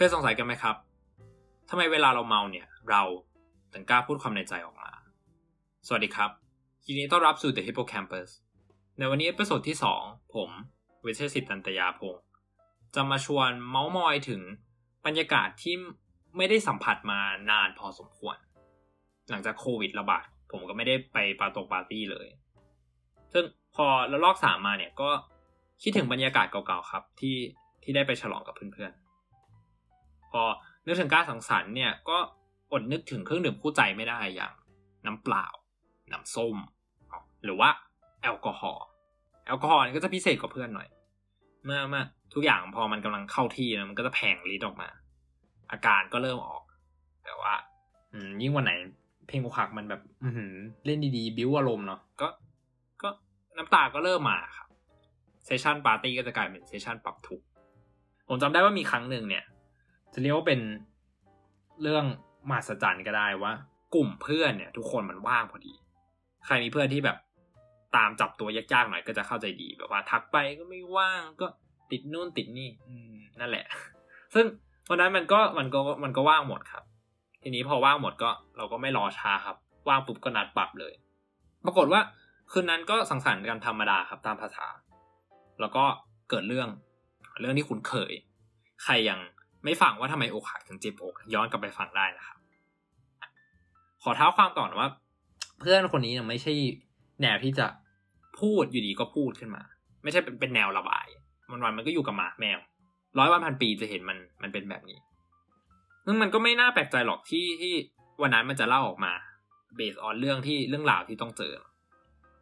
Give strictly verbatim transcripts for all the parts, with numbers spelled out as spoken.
เคยสงสัยกันไหมครับทำไมเวลาเราเมาเนี่ยเราถึงกล้าพูดความในใจออกมาสวัสดีครับยินดีต้อนรับสู่ The Hippocampus ในวันนี้เอพิโซดที่สองผมเวชสิทธิ์ตันตยาพงศ์จะมาชวนเม้ามอยถึงบรรยากาศที่ไม่ได้สัมผัสมานานพอสมควรหลังจากโควิดระบาดผมก็ไม่ได้ไปปาตกปาร์ตี้เลยซึ่งพอระลอกสามมาเนี่ยก็คิดถึงบรรยากาศเก่าๆครับที่ที่ได้ไปฉลองกับเพื่อนๆพอนึกถึงการสังสรรค์เนี่ยก็อดนึกถึงเครื่องดื่มคู่ใจไม่ได้อย่างน้ำเปล่าน้ำส้มหรือว่าแอลกอฮอล์แอลกอฮอล์นี่ก็จะพิเศษกว่าเพื่อนหน่อยเมื่อเมื่อทุกอย่างพอมันกำลังเข้าที่นะมันก็จะแผงฤทธิ์ออกมาอาการก็เริ่มออกแต่ว่ายิ่งวันไหนเพลงอกหักมันแบบเล่นดีๆบิ้วอารมณ์เนาะก็ก็น้ำตาก็เริ่มมาครับเซสชั่นปาร์ตี้ก็จะกลายเป็นเซสชั่นปรับทุกข์ผมจำได้ว่ามีครั้งหนึ่งเนี่ยจะเรียกว่าเป็นเรื่องมหัศจรรย์ก็ได้ว่ากลุ่มเพื่อนเนี่ยทุกคนมันว่างพอดีใครมีเพื่อนที่แบบตามจับตัวยากๆหน่อยก็จะเข้าใจดีแบบว่าทักไปก็ไม่ว่างก็ติดนู่นติดนี่นั่นแหละซึ่งวันนั้นมันก็มันก็มันก็ว่างหมดครับทีนี้พอว่างหมดก็เราก็ไม่รอช้าครับว่างปุ๊บก็นัดปรับเลยปรากฏว่าคืนนั้นก็สังสรรค์กันธรรมดาครับตามภาษาแล้วก็เกิดเรื่องเรื่องที่คุณเคยใครยังไม่ฟังว่าทำไมอกหักถึงเจ็บอกย้อนกลับไปฟังได้นะครับขอเท้าความก่อนว่าเพื่อนคนนี้เนี่ยไม่ใช่แนวที่จะพูดอยู่ดีก็พูดขึ้นมาไม่ใช่เป็นเป็นแนวระบายวันวันมันก็อยู่กับหมาแมวร้อยวันพันปีจะเห็นมันมันเป็นแบบนี้ซึ่งมันก็ไม่น่าแปลกใจหรอกที่ที่วันนั้นมันจะเล่าออกมาเบสออนเรื่องที่เรื่องราวที่ต้องเจอ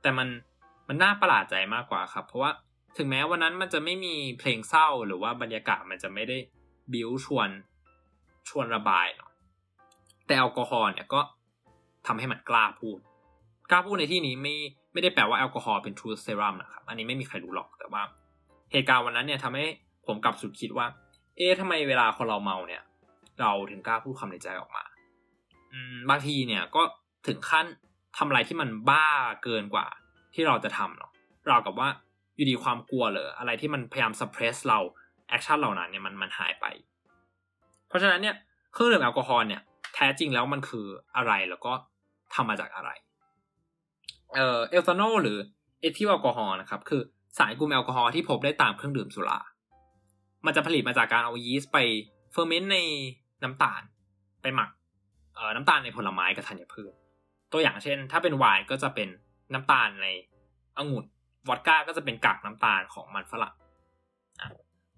แต่มันมันน่าประหลาดใจมากกว่าครับเพราะว่าถึงแม้วันนั้นมันจะไม่มีเพลงเศร้าหรือว่าบรรยากาศมันจะไม่ได้บิ้วชวนชวนระบายเนาะแต่แอลกอฮอล์เนี่ยก็ทำให้มันกล้าพูดกล้าพูดในที่นี้ไม่ไม่ได้แปลว่าแอลกอฮอล์เป็น Truth Serum นะครับอันนี้ไม่มีใครรู้หรอกแต่ว่าเหตุการณ์วันนั้นเนี่ยทำให้ผมกลับสุดคิดว่าเอ๊ะทำไมเวลาคนเราเมาเนี่ยเราถึงกล้าพูดคำในใจออกมาบางทีเนี่ยก็ถึงขั้นทำอะไรที่มันบ้าเกินกว่าที่เราจะทำเนาะเรากับว่าอยู่ดีความกลัวหรืออะไรที่มันพยายาม suppress เราแอคชั่นเหล่านั้นเนี่ยมันมันหายไปเพราะฉะนั้นเนี่ยเครื่องดื่มแอลกอฮอล์เนี่ยแท้จริงแล้วมันคืออะไรแล้วก็ทำมาจากอะไรเอ่อเอทานอลหรือเอทิลแอลกอฮอล์นะครับคือสารกลุ่มแอลกอฮอล์ที่พบได้ตามเครื่องดื่มสุรามันจะผลิตมาจากการเอายีสต์ไปเฟอร์เมนต์ในน้ำตาลไปหมักเอ่อน้ำตาลในผลไม้กับธัญพืชตัวอย่างเช่นถ้าเป็นไวน์ก็จะเป็นน้ำตาลในองุ่นวอดก้าก็จะเป็นกากน้ำตาลของมันฝรั่ง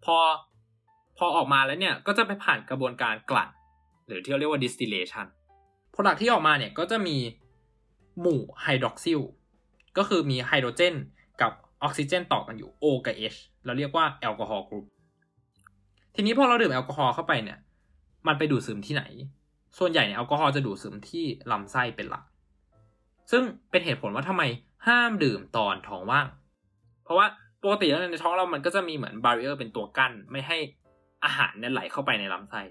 พอพอออกมาแล้วเนี่ยก็จะไปผ่านกระบวนการกลั่นหรือที่เรียกว่า distillation ผลลัพธ์ที่ออกมาเนี่ยก็จะมีหมู่ไฮดรอกซิลก็คือมีไฮโดรเจนกับออกซิเจนต่อกันอยู่ O กับ H เราเรียกว่าแอลกอฮอล์กรุ๊ปทีนี้พอเราดื่มแอลกอฮอล์เข้าไปเนี่ยมันไปดูดซึมที่ไหนส่วนใหญ่เนี่ยแอลกอฮอล์จะดูดซึมที่ลำไส้เป็นหลักซึ่งเป็นเหตุผลว่าทำไมห้ามดื่มตอนท้องว่างเพราะว่าปกติแล้วในท้องเรามันก็จะมีเหมือนบาริเออร์เป็นตัวกั้นไม่ให้อาหารเนี่ยไหลเข้าไปในลำไส้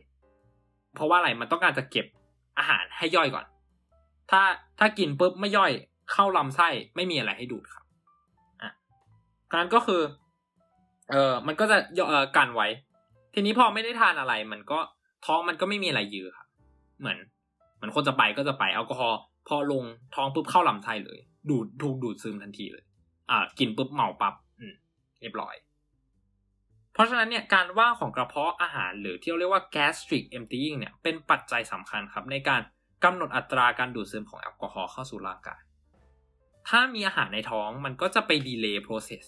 เพราะว่าอะไรมันต้องการจะเก็บอาหารให้ย่อยก่อนถ้าถ้ากินปุ๊บไม่ย่อยเข้าลำไส้ไม่มีอะไรให้ดูดครับอ่ะการก็คือเออมันก็จะเออกันไว้ทีนี้พอไม่ได้ทานอะไรมันก็ท้องมันก็ไม่มีอะไรยื้อครับเหมือนเหมือนคนจะไปก็จะไปแอลกอฮอล์พอลงท้องปุ๊บเข้าลำไส้เลยดูดถูกดูดซึมทันทีเลยอ่ากินปุ๊บเมาปั๊บอืมเรียบร้อยเพราะฉะนั้นเนี่ยการว่างของกระเพาะอาหารหรือที่เรียกว่า gastric emptying เนี่ยเป็นปัจจัยสำคัญครับในการกำหนดอัตราการดูดซึมของแอลกอฮอล์เข้าสู่ร่างกายถ้ามีอาหารในท้องมันก็จะไป delay process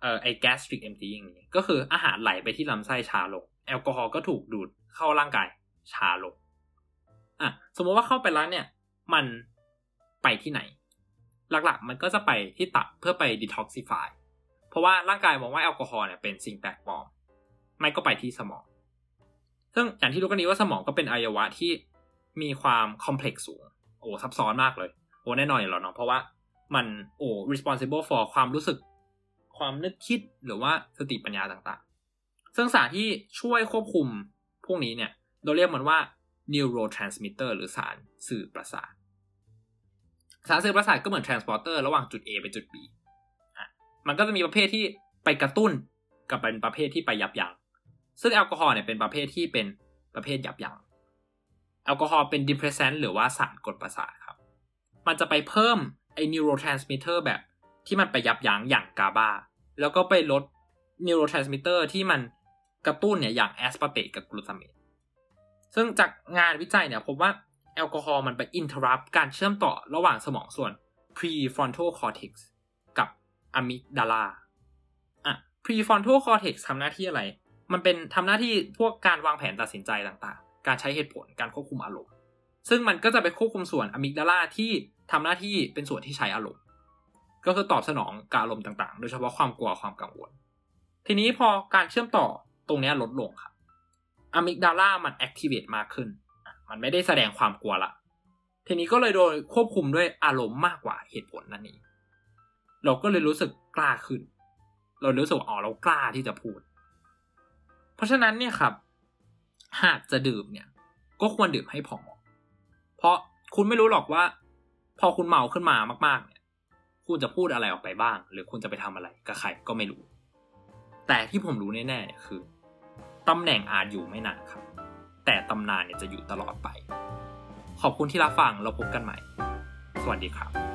เอ่อไอ้ gastric emptying นี่ก็คืออาหารไหลไปที่ลำไส้ช้าลงแอลกอฮอล์ก็ถูกดูดเข้าร่างกายช้าลงอ่ะสมมติว่าเข้าไปแล้วเนี่ยมันไปที่ไหนหลักๆมันก็จะไปที่ตับเพื่อไป detoxify เพราะว่าร่างกายมองว่าแอลกอฮอล์เนี่ยเป็นสิ่งแปลกปลอมไม่ก็ไปที่สมองซึ่งอย่างที่รู้กันดีว่าสมองก็เป็นอวัยวะที่มีความคอมเพล็กซ์สูงโอ้ซับซ้อนมากเลยโอ้แน่นอนอยู่แล้วเนาะเพราะว่ามันโอ้ responsible for ความรู้สึกความนึกคิดหรือว่าสติปัญญาต่างๆซึ่งสารที่ช่วยควบคุมพวกนี้เนี่ยเราเรียกมันว่า neurotransmitter หรือสารสื่อประสาทสารสื่อประสาทก็เหมือน transporter ระหว่างจุด A ไปจุด B อ่ะมันก็จะมีประเภทที่ไปกระตุ้นกับเป็นประเภทที่ไปยับยั้ง ซึ่งแอลกอฮอล์เนี่ยเป็นประเภทที่เป็นประเภทยับยั้งแอลกอฮอล์เป็น depressant หรือว่าสารกดประสาทครับมันจะไปเพิ่มไอ้ neurotransmitter แบบที่มันไปยับยั้งอย่างกาบาแล้วก็ไปลด neurotransmitter ที่มันกระตุ้นเนี่ยอย่างแอสพาร์เตตกับกลูตาเมตซึ่งจากงานวิจัยเนี่ยพบว่าแอลกอฮอล์มันไป interrupt การเชื่อมต่อระหว่างสมองส่วน prefrontal cortex กับ amygdala อ่ะ prefrontal cortex ทำหน้าที่อะไรมันเป็นทำหน้าที่พวกการวางแผนตัดสินใจต่างๆการใช้เหตุผลการควบคุมอารมณ์ซึ่งมันก็จะไปควบคุมส่วน amygdala ที่ทำหน้าที่เป็นส่วนที่ใช้อารมณ์ก็คือตอบสนองกับอารมณ์ต่างๆโดยเฉพาะความกลัวความกังวลทีนี้พอการเชื่อมต่อตรงนี้ลดลงครับ amygdala มัน activate มากขึ้นมันไม่ได้แสดงความกลัวละทีนี้ก็เลยโดนควบคุมด้วยอารมณ์มากกว่าเหตุผลนั่นเองเราก็เลยรู้สึกกล้าขึ้นเรารู้สึกอ๋อเรากล้าที่จะพูดเพราะฉะนั้นเนี่ยครับหากจะดื่มเนี่ยก็ควรดื่มให้พอเพราะคุณไม่รู้หรอกว่าพอคุณเมาขึ้นมามากๆเนี่ยคุณจะพูดอะไรออกไปบ้างหรือคุณจะไปทำอะไรกับใครก็ไม่รู้แต่ที่ผมรู้แน่ๆคือตำแหน่งอาจอยู่ไม่นานครับแต่ตำนานเนี่ยจะอยู่ตลอดไปขอบคุณที่รับฟังเราพบกันใหม่สวัสดีครับ